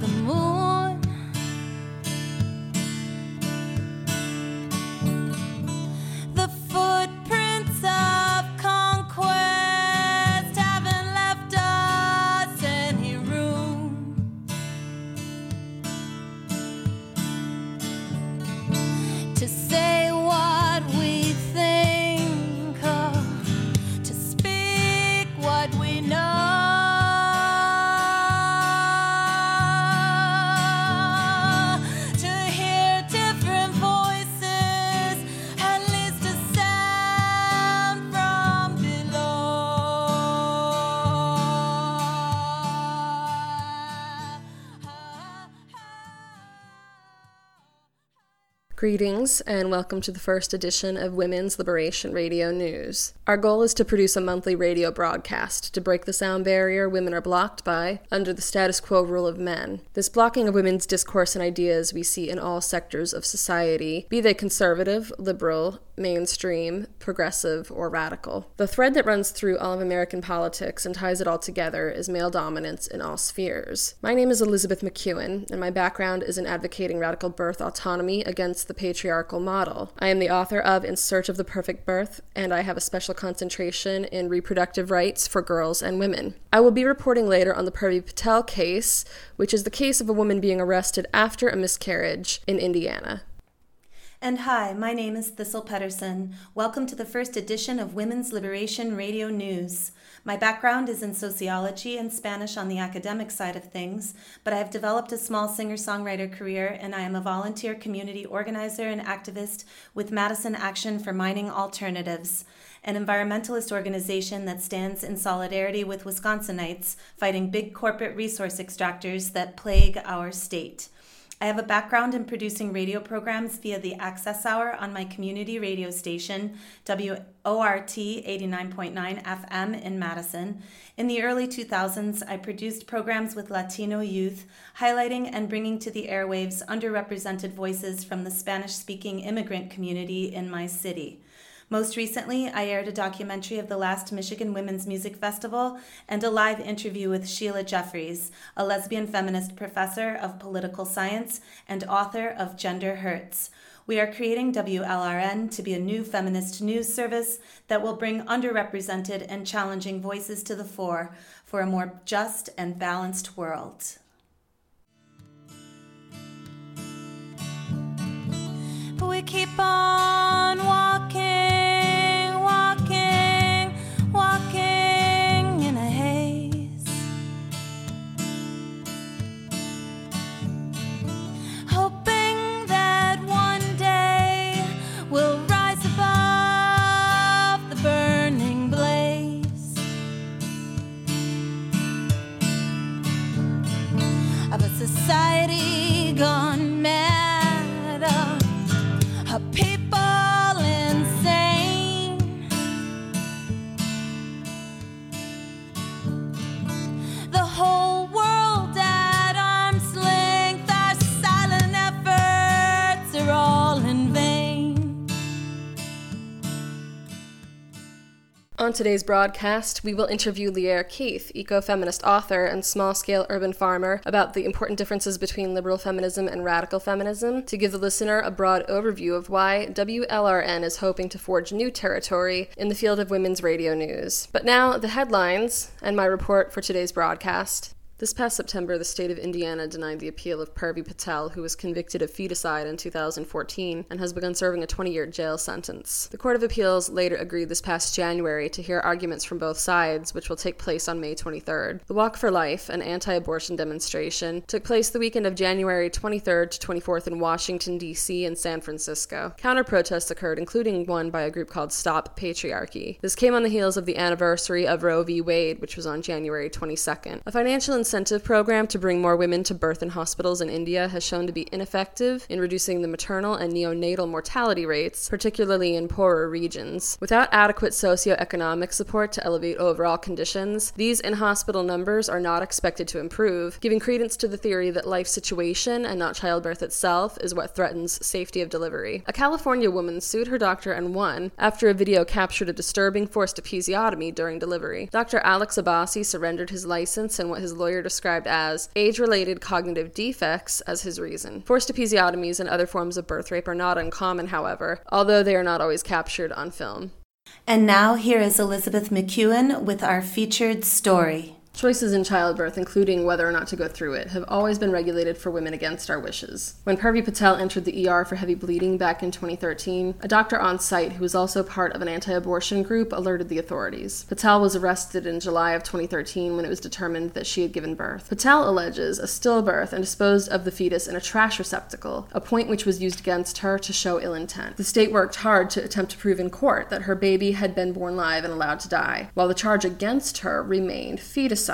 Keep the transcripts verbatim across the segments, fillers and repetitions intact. the moon. The footprints of conquest haven't left us any room to say what we think, or to speak what we know. Greetings, and welcome to the first edition of Women's Liberation Radio News. Our goal is to produce a monthly radio broadcast to break the sound barrier women are blocked by under the status quo rule of men. This blocking of women's discourse and ideas we see in all sectors of society, be they conservative, liberal, mainstream, progressive, or radical. The thread that runs through all of American politics and ties it all together is male dominance in all spheres. My name is Elizabeth McEwen, and my background is in advocating radical birth autonomy against the patriarchal model. I am the author of In Search of the Perfect Birth, and I have a special concentration in reproductive rights for girls and women. I will be reporting later on the Purvi Patel case, which is the case of a woman being arrested after a miscarriage in Indiana. And hi, my name is Thistle Pettersen. Welcome to the first edition of Women's Liberation Radio News. My background is in sociology and Spanish on the academic side of things, but I have developed a small singer-songwriter career, and I am a volunteer community organizer and activist with Madison Action for Mining Alternatives, an environmentalist organization that stands in solidarity with Wisconsinites fighting big corporate resource extractors that plague our state. I have a background in producing radio programs via the Access Hour on my community radio station, W O R T eighty-nine point nine F M in Madison. In the early two thousands, I produced programs with Latino youth, highlighting and bringing to the airwaves underrepresented voices from the Spanish-speaking immigrant community in my city. Most recently, I aired a documentary of the last Michigan Women's Music Festival and a live interview with Sheila Jeffries, a lesbian feminist professor of political science and author of Gender Hurts. We are creating W L R N to be a new feminist news service that will bring underrepresented and challenging voices to the fore for a more just and balanced world. We keep on walking. Society gone mad, her people insane. The whole world at arm's length, our silent efforts are all in vain. On today's broadcast, we will interview Lierre Keith, eco-feminist author and small-scale urban farmer, about the important differences between liberal feminism and radical feminism, to give the listener a broad overview of why W L R N is hoping to forge new territory in the field of women's radio news. But now, the headlines, and my report for today's broadcast. This past September, the state of Indiana denied the appeal of Purvi Patel, who was convicted of feticide in two thousand fourteen and has begun serving a twenty-year jail sentence. The Court of Appeals later agreed this past January to hear arguments from both sides, which will take place on May twenty-third. The Walk for Life, an anti-abortion demonstration, took place the weekend of January twenty-third to twenty-fourth in Washington, D C and San Francisco. Counter-protests occurred, including one by a group called Stop Patriarchy. This came on the heels of the anniversary of Roe v. Wade, which was on January twenty-second. A financial incentive program to bring more women to birth in hospitals in India has shown to be ineffective in reducing the maternal and neonatal mortality rates, particularly in poorer regions. Without adequate socioeconomic support to elevate overall conditions, these in-hospital numbers are not expected to improve, giving credence to the theory that life situation and not childbirth itself is what threatens safety of delivery. A California woman sued her doctor and won after a video captured a disturbing forced episiotomy during delivery. Doctor Alex Abbasi surrendered his license and what his lawyer described as age-related cognitive defects as his reason. Forced episiotomies and other forms of birth rape are not uncommon, however, although they are not always captured on film. And now here is Elizabeth McEwen with our featured story. Choices in childbirth, including whether or not to go through it, have always been regulated for women against our wishes. When Purvi Patel entered the E R for heavy bleeding back in twenty thirteen, a doctor on site who was also part of an anti-abortion group alerted the authorities. Patel was arrested in July of twenty thirteen when it was determined that she had given birth. Patel alleges a stillbirth and disposed of the fetus in a trash receptacle, a point which was used against her to show ill intent. The state worked hard to attempt to prove in court that her baby had been born live and allowed to die, while the charge against her remained fetus.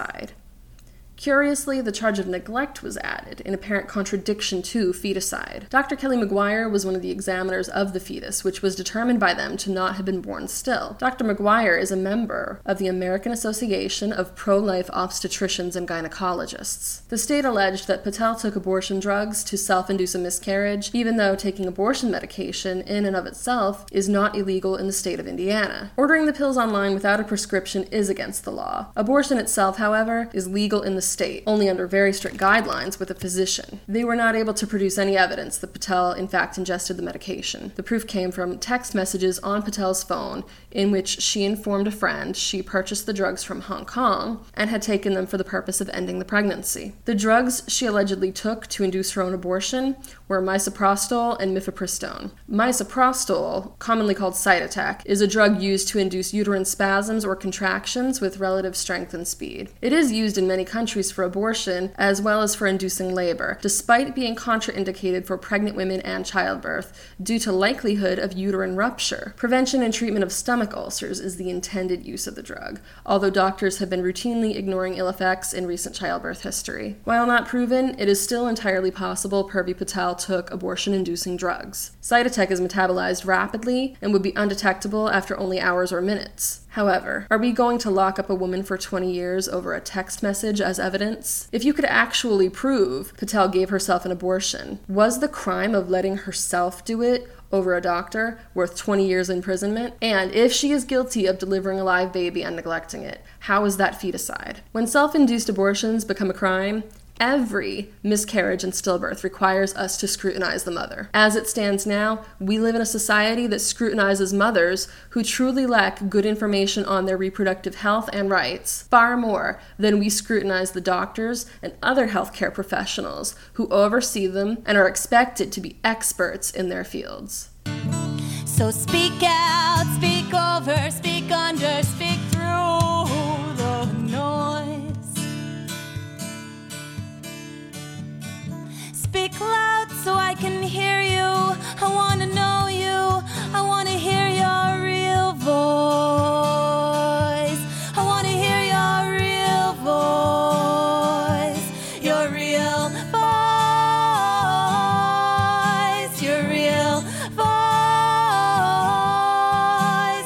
Curiously, the charge of neglect was added, in apparent contradiction to feticide. Doctor Kelly McGuire was one of the examiners of the fetus, which was determined by them to not have been born still. Doctor McGuire is a member of the American Association of Pro-Life Obstetricians and Gynecologists. The state alleged that Patel took abortion drugs to self-induce a miscarriage, even though taking abortion medication in and of itself is not illegal in the state of Indiana. Ordering the pills online without a prescription is against the law. Abortion itself, however, is legal in the state, only under very strict guidelines with a physician. They were not able to produce any evidence that Patel, in fact, ingested the medication. The proof came from text messages on Patel's phone in which she informed a friend she purchased the drugs from Hong Kong and had taken them for the purpose of ending the pregnancy. The drugs she allegedly took to induce her own abortion were misoprostol and mifepristone. Misoprostol, commonly called Cytotec, is a drug used to induce uterine spasms or contractions with relative strength and speed. It is used in many countries for abortion, as well as for inducing labor, despite being contraindicated for pregnant women and childbirth due to likelihood of uterine rupture. Prevention and treatment of stomach ulcers is the intended use of the drug, although doctors have been routinely ignoring ill effects in recent childbirth history. While not proven, it is still entirely possible Purvi Patel took abortion-inducing drugs. Cytotec is metabolized rapidly and would be undetectable after only hours or minutes. However, are we going to lock up a woman for twenty years over a text message as evidence? If you could actually prove Patel gave herself an abortion, was the crime of letting herself do it over a doctor worth twenty years imprisonment? And if she is guilty of delivering a live baby and neglecting it, how is that feticide? When self-induced abortions become a crime, every miscarriage and stillbirth requires us to scrutinize the mother. As it stands now, we live in a society that scrutinizes mothers who truly lack good information on their reproductive health and rights far more than we scrutinize the doctors and other healthcare professionals who oversee them and are expected to be experts in their fields. So speak out, speak over, speak under, speak through the noise. Speak loud so I can hear you. I want to know you. I want to hear your real voice. I want to hear your real voice. Your real voice. Your real voice.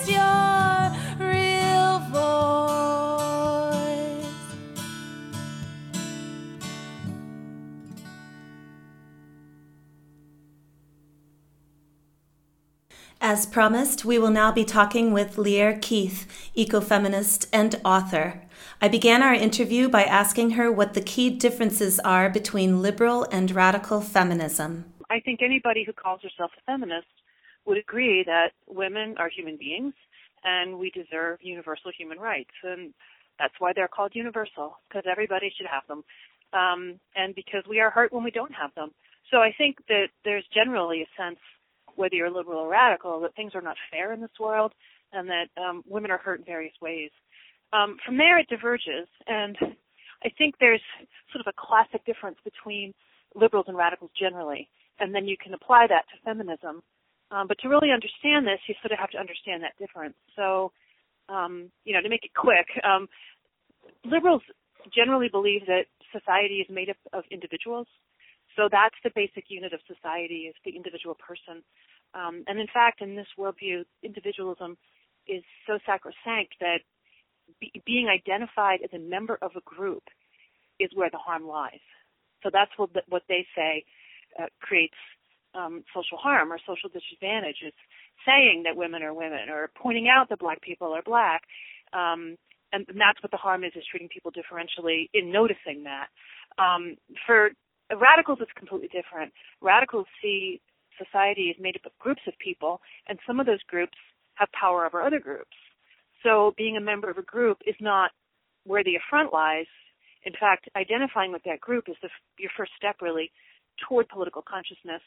Your real voice. As promised, we will now be talking with Lierre Keith, ecofeminist and author. I began our interview by asking her what the key differences are between liberal and radical feminism. I think anybody who calls herself a feminist would agree that women are human beings and we deserve universal human rights. And that's why they're called universal, because everybody should have them, um, and because we are hurt when we don't have them. So I think that there's generally a sense, whether you're liberal or radical, that things are not fair in this world and that um, women are hurt in various ways. Um, from there, it diverges, and I think there's sort of a classic difference between liberals and radicals generally, and then you can apply that to feminism. Um, but to really understand this, you sort of have to understand that difference. So, um, you know, to make it quick, um, liberals generally believe that society is made up of individuals. So that's the basic unit of society, is the individual person. Um, and in fact, in this worldview, individualism is so sacrosanct that be, being identified as a member of a group is where the harm lies. So that's what, what they say uh, creates um, social harm or social disadvantage, is saying that women are women or pointing out that black people are black. Um, and, and that's what the harm is, is treating people differentially in noticing that. Um, for radicals, it's completely different. Radicals see society is made up of groups of people, and some of those groups have power over other groups. So being a member of a group is not where the affront lies. In fact, identifying with that group is the, your first step, really, toward political consciousness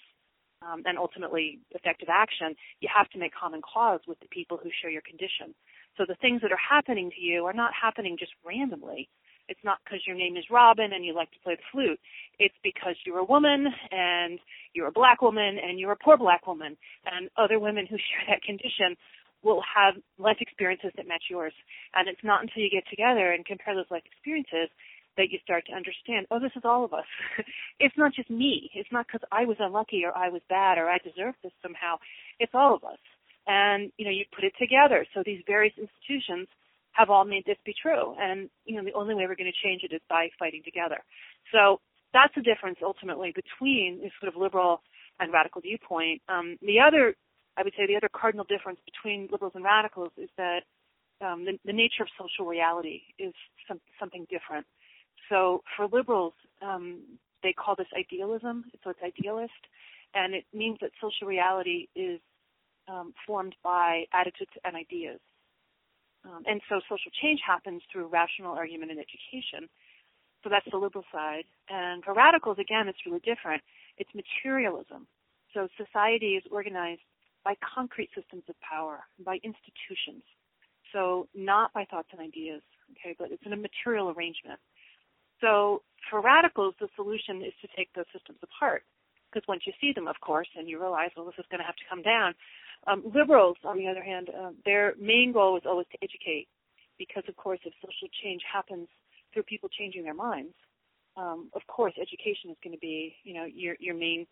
um, and ultimately effective action. You have to make common cause with the people who share your condition. So the things that are happening to you are not happening just randomly. It's not because your name is Robin and you like to play the flute. It's because you're a woman and you're a black woman and you're a poor black woman. And other women who share that condition will have life experiences that match yours. And it's not until you get together and compare those life experiences that you start to understand, oh, this is all of us. It's not just me. It's not because I was unlucky or I was bad or I deserve this somehow. It's all of us. And, you know, you put it together. So these various institutions have all made this be true. And, you know, the only way we're going to change it is by fighting together. So that's the difference, ultimately, between this sort of liberal and radical viewpoint. Um, the other, I would say, the other cardinal difference between liberals and radicals is that um, the, the nature of social reality is some, something different. So for liberals, um, they call this idealism, so it's idealist, and it means that social reality is um, formed by attitudes and ideas. Um, and so social change happens through rational argument and education. So that's the liberal side. And for radicals, again, it's really different. It's materialism. So society is organized by concrete systems of power, by institutions. So not by thoughts and ideas, okay, but it's in a material arrangement. So for radicals, the solution is to take those systems apart, because once you see them, of course, and you realize, well, this is going to have to come down. Um, liberals, on the other hand, uh, their main goal is always to educate, because, of course, if social change happens through people changing their minds, um, of course, education is going to be, you know, your, your main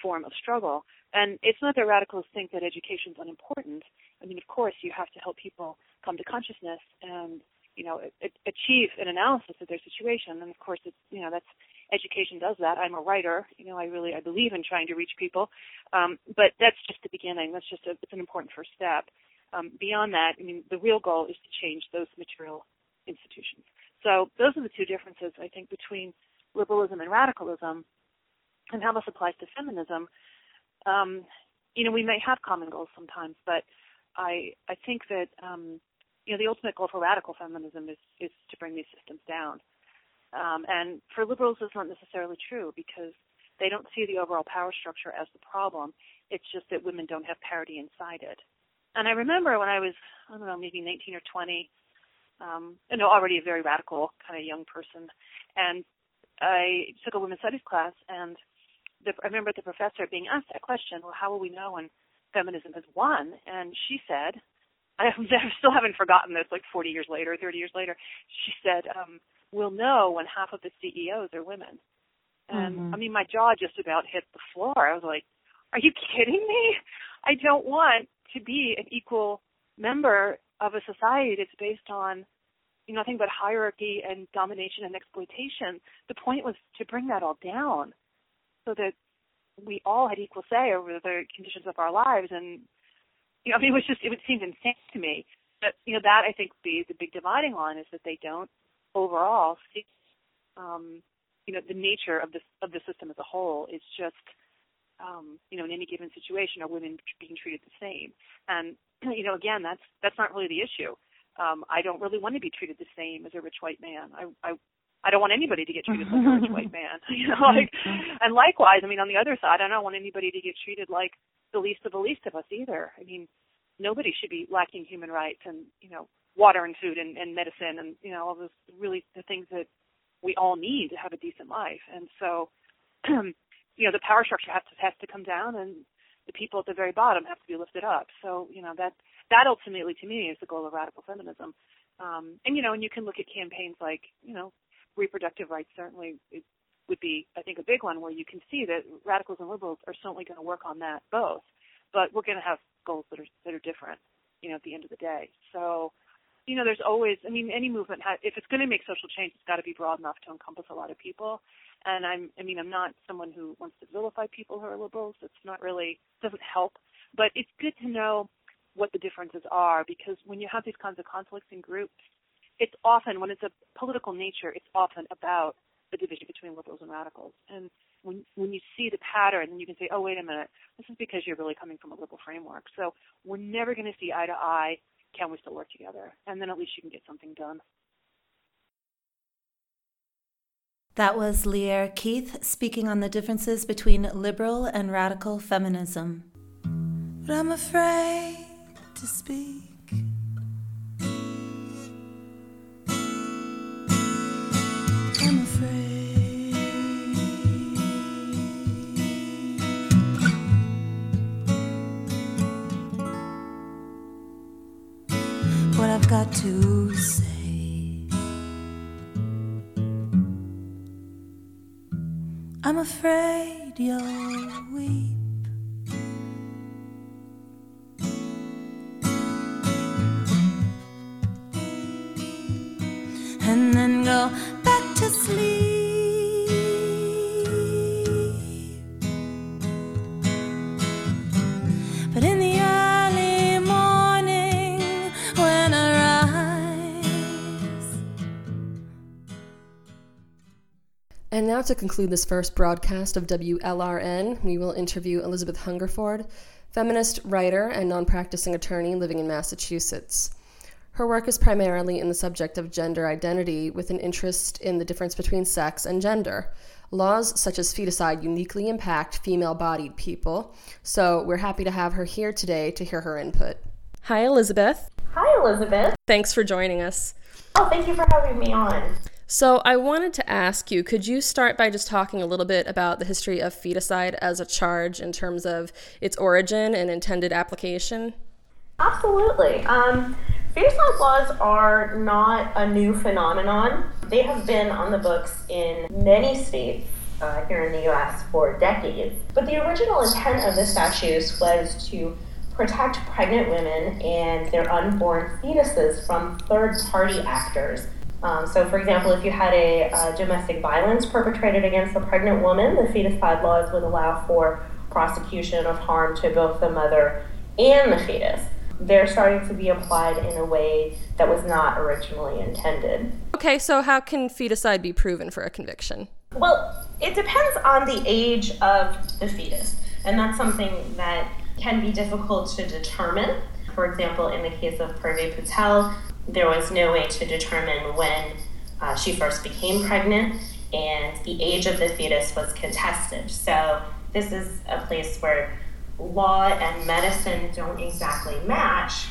form of struggle. And it's not that radicals think that education is unimportant. I mean, of course, you have to help people come to consciousness and, you know, achieve an analysis of their situation. And, of course, it's, you know, that's education does that. I'm a writer. You know, I really, I believe in trying to reach people. Um, but that's just the beginning. That's just, a, it's an important first step. Um, beyond that, I mean, the real goal is to change those material institutions. So those are the two differences, I think, between liberalism and radicalism, and how this applies to feminism. Um, you know, we may have common goals sometimes, but I, I think that, um, you know, the ultimate goal for radical feminism is, is to bring these systems down. Um, and for liberals, it's not necessarily true, because they don't see the overall power structure as the problem. It's just that women don't have parity inside it. And I remember when I was, I don't know, maybe nineteen or twenty, um, you know, already a very radical kind of young person. And I took a women's studies class, and the, I remember the professor being asked that question, well, how will we know when feminism has won? And she said, I still haven't forgotten this, like forty years later, thirty years later. She said, um, we'll know when half of the C E Os are women. And, mm-hmm. I mean, my jaw just about hit the floor. I was like, are you kidding me? I don't want to be an equal member of a society that's based on, you know, nothing but hierarchy and domination and exploitation. The point was to bring that all down so that we all had equal say over the conditions of our lives. And, you know, I mean, it was just, it would seem insane to me. But, you know, that I think would be the big dividing line, is that they don't overall see, um, you know, the nature of the, of the system as a whole is just, um, you know, in any given situation are women being treated the same. And, you know, again, that's, that's not really the issue. Um, I don't really want to be treated the same as a rich white man. I, I, I don't want anybody to get treated like a rich white man. You know, like, and likewise, I mean, on the other side, I don't want anybody to get treated like the least of the least of us either. I mean, nobody should be lacking human rights and, you know, water and food and, and medicine and, you know, all those really the things that we all need to have a decent life. And so, you know, the power structure has to, has to come down, and the people at the very bottom have to be lifted up. So, you know, that that ultimately to me is the goal of radical feminism. Um, and, you know, and you can look at campaigns like, you know, reproductive rights certainly it would be, I think, a big one where you can see that radicals and liberals are certainly going to work on that both, but we're going to have goals that are that are different, you know, at the end of the day. So, you know, there's always, I mean, any movement, has, if it's going to make social change, it's got to be broad enough to encompass a lot of people. And I'm, I mean, I'm not someone who wants to vilify people who are liberals. It's not really, doesn't help. But it's good to know what the differences are, because when you have these kinds of conflicts in groups, it's often, when it's a political nature, it's often about the division between liberals and radicals. And when when you see the pattern, then you can say, oh, wait a minute, this is because you're really coming from a liberal framework. So we're never going to see eye to eye. Can we still work together? And then at least you can get something done. That was Lierre Keith speaking on the differences between liberal and radical feminism. But I'm afraid to speak. I'm afraid. What I've got to say, I'm afraid you'll weep. And then go back to sleep. But in the early morning when I rise. And now to conclude this first broadcast of W L R N, we will interview Elizabeth Hungerford, feminist writer and non-practicing attorney living in Massachusetts. Her work is primarily in the subject of gender identity, with an interest in the difference between sex and gender. Laws such as feticide uniquely impact female-bodied people, so we're happy to have her here today to hear her input. Hi, Elizabeth. Hi, Elizabeth. Thanks for joining us. Oh, thank you for having me on. So I wanted to ask you, could you start by just talking a little bit about the history of feticide as a charge in terms of its origin and intended application? Absolutely. Um, Feticide laws are not a new phenomenon. They have been on the books in many states uh, here in the U S for decades. But the original intent of the statutes was to protect pregnant women and their unborn fetuses from third-party actors. Um, so, for example, if you had a, a domestic violence perpetrated against a pregnant woman, the feticide laws would allow for prosecution of harm to both the mother and the fetus. They're starting to be applied in a way that was not originally intended. Okay, so how can feticide be proven for a conviction? Well, it depends on the age of the fetus, and that's something that can be difficult to determine. For example, in the case of Purvi Patel, there was no way to determine when uh, she first became pregnant, and the age of the fetus was contested. So this is a place where law and medicine don't exactly match.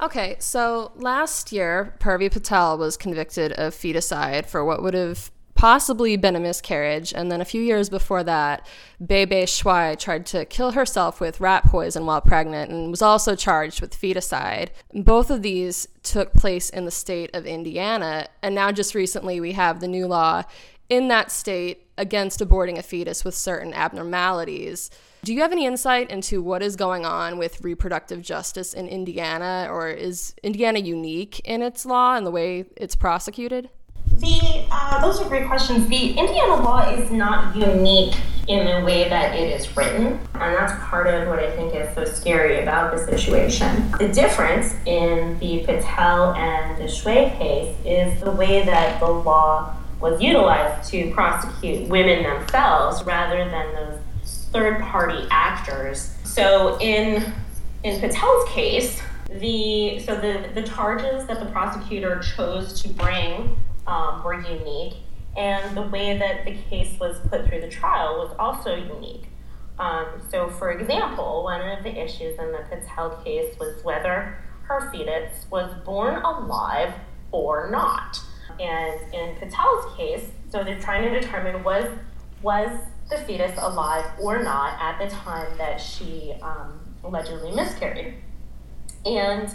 Okay, so last year, Purvi Patel was convicted of feticide for what would have possibly been a miscarriage, and then a few years before that, Bei Bei Shuai tried to kill herself with rat poison while pregnant and was also charged with feticide. Both of these took place in the state of Indiana, and now just recently we have the new law in that state against aborting a fetus with certain abnormalities. Do you have any insight into what is going on with reproductive justice in Indiana, or is Indiana unique in its law and the way it's prosecuted? The uh, those are great questions. The Indiana law is not unique in the way that it is written, and that's part of what I think is so scary about the situation. The difference in the Patel and the Shuai case is the way that the law was utilized to prosecute women themselves rather than those third-party actors. So in in Patel's case, the so the, the charges that the prosecutor chose to bring um, were unique, and the way that the case was put through the trial was also unique. Um, so for example, one of the issues in the Patel case was whether her fetus was born alive or not. And in Patel's case, so they're trying to determine was was the fetus alive or not at the time that she um, allegedly miscarried. And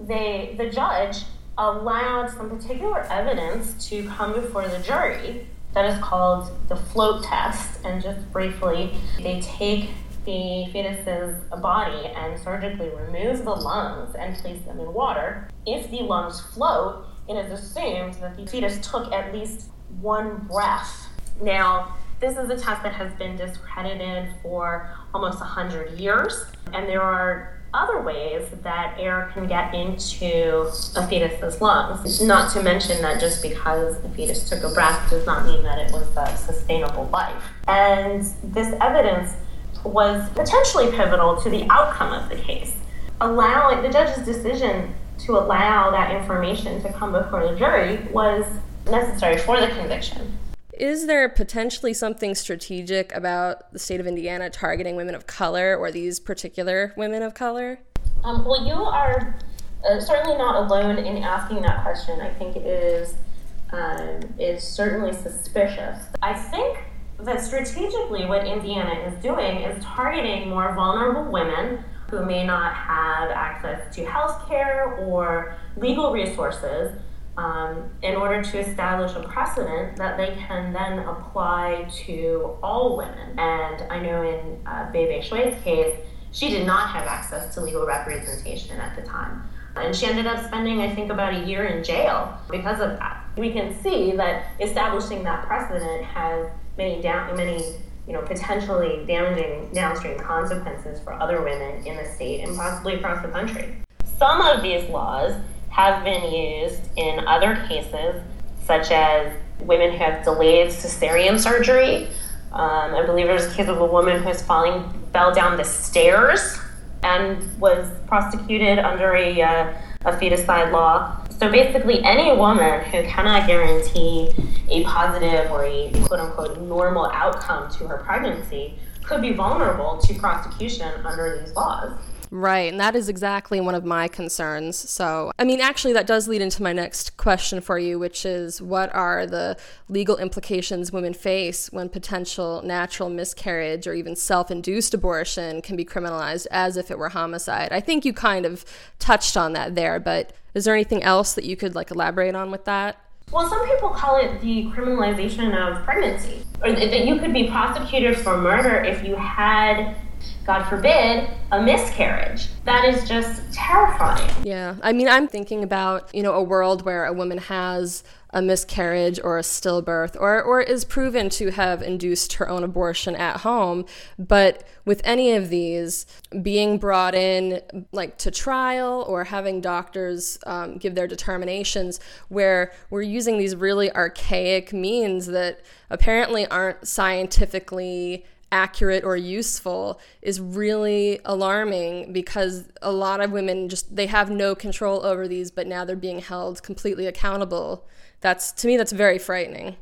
they, the judge allowed some particular evidence to come before the jury that is called the float test. And just briefly, they take the fetus's body and surgically remove the lungs and place them in water. If the lungs float, it is assumed that the fetus took at least one breath. Now, this is a test that has been discredited for almost one hundred years, and there are other ways that air can get into a fetus's lungs. Not to mention that just because the fetus took a breath does not mean that it was a sustainable life. And this evidence was potentially pivotal to the outcome of the case. Allowing the judge's decision to allow that information to come before the jury was necessary for the conviction. Is there potentially something strategic about the state of Indiana targeting women of color or these particular women of color? Um, well, you are uh, certainly not alone in asking that question. I think it is, um, is certainly suspicious. I think that strategically what Indiana is doing is targeting more vulnerable women who may not have access to health care or legal resources, Um, in order to establish a precedent that they can then apply to all women. And I know in uh, Bei Bei Shuai's case, she did not have access to legal representation at the time. And she ended up spending, I think, about a year in jail because of that. We can see that establishing that precedent has many down, many, you know, potentially damaging downstream consequences for other women in the state and possibly across the country. Some of these laws have been used in other cases, such as women who have delayed cesarean surgery. Um, I believe there was a case of a woman who was falling, fell down the stairs and was prosecuted under a, uh, a feticide law. So basically any woman who cannot guarantee a positive or a quote-unquote normal outcome to her pregnancy could be vulnerable to prosecution under these laws. Right, and that is exactly one of my concerns. So, I mean, actually, that does lead into my next question for you, which is what are the legal implications women face when potential natural miscarriage or even self-induced abortion can be criminalized as if it were homicide? I think you kind of touched on that there, but is there anything else that you could like elaborate on with that? Well, some people call it the criminalization of pregnancy, or that you could be prosecuted for murder if you had, God forbid, a miscarriage. That is just terrifying. Yeah. I mean, I'm thinking about, you know, a world where a woman has a miscarriage or a stillbirth or, or is proven to have induced her own abortion at home. But with any of these being brought in like to trial or having doctors um, give their determinations where we're using these really archaic means that apparently aren't scientifically accurate or useful is really alarming, because a lot of women just, they have no control over these, but now they're being held completely accountable. That's, to me, that's very frightening.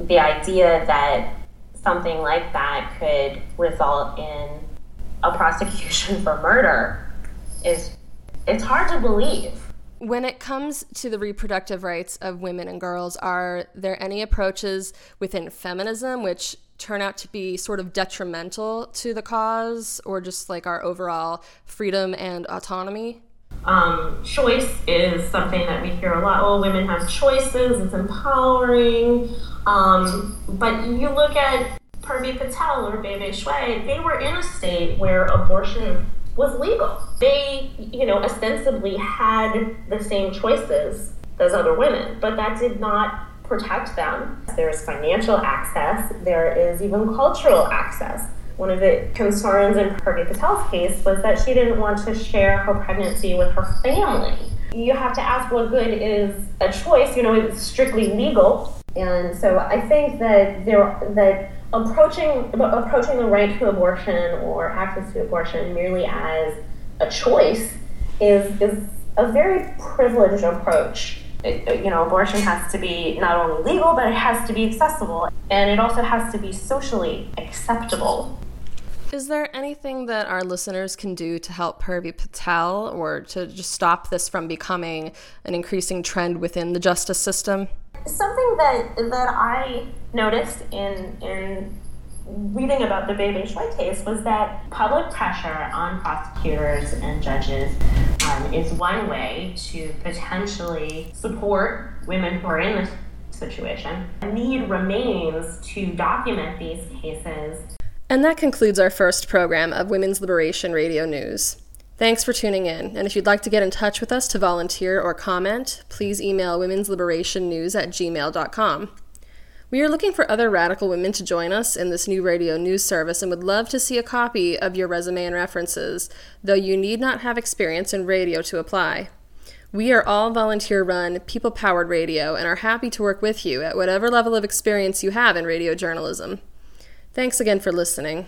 The idea that something like that could result in a prosecution for murder is, it's hard to believe. When it comes to the reproductive rights of women and girls, are there any approaches within feminism which turn out to be sort of detrimental to the cause or just like our overall freedom and autonomy? Um, choice is something that we hear a lot. Oh, women have choices, it's empowering. Um, but you look at Purvi Patel or Bei Bei Shuai, they were in a state where abortion was legal. They, you know, ostensibly had the same choices as other women, but that did not protect them. There's financial access, there is even cultural access. One of the concerns in Purvi Patel's case was that she didn't want to share her pregnancy with her family. You have to ask what good is a choice, you know, it's strictly legal. And so I think that there that approaching approaching the right to abortion or access to abortion merely as a choice is is a very privileged approach. It, you know, abortion has to be not only legal, but it has to be accessible. And it also has to be socially acceptable. Is there anything that our listeners can do to help Purvi Patel or to just stop this from becoming an increasing trend within the justice system? Something that that I noticed in in reading about the Bei Bei Shuai case was that public pressure on prosecutors and judges um, is one way to potentially support women who are in this situation. The need remains to document these cases. And that concludes our first program of Women's Liberation Radio News. Thanks for tuning in, and if you'd like to get in touch with us to volunteer or comment, please email women's liberation news at gmail dot com. We are looking for other radical women to join us in this new radio news service and would love to see a copy of your resume and references, though you need not have experience in radio to apply. We are all volunteer-run, people-powered radio and are happy to work with you at whatever level of experience you have in radio journalism. Thanks again for listening.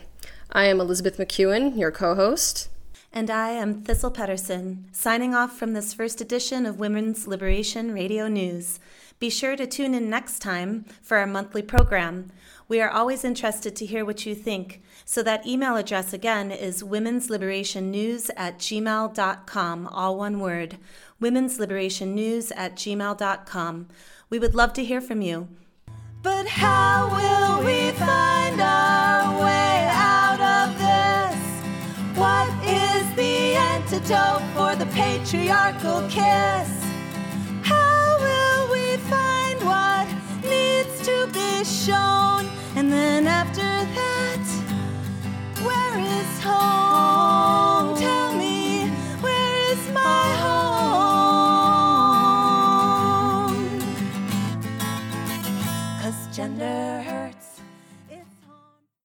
I am Elizabeth McEwen, your co-host. And I am Thistle Pettersen, signing off from this first edition of Women's Liberation Radio News. Be sure to tune in next time for our monthly program. We are always interested to hear what you think, so that email address again is women's liberation news at gmail dot com, all one word, women's liberation news at gmail dot com. We would love to hear from you. But how will we find our way out of this? What is the antidote for the patriarchal kiss? How will we find what needs to be shown? And then after that, where is home? Tell me, where is my home? 'Cause gender hurts.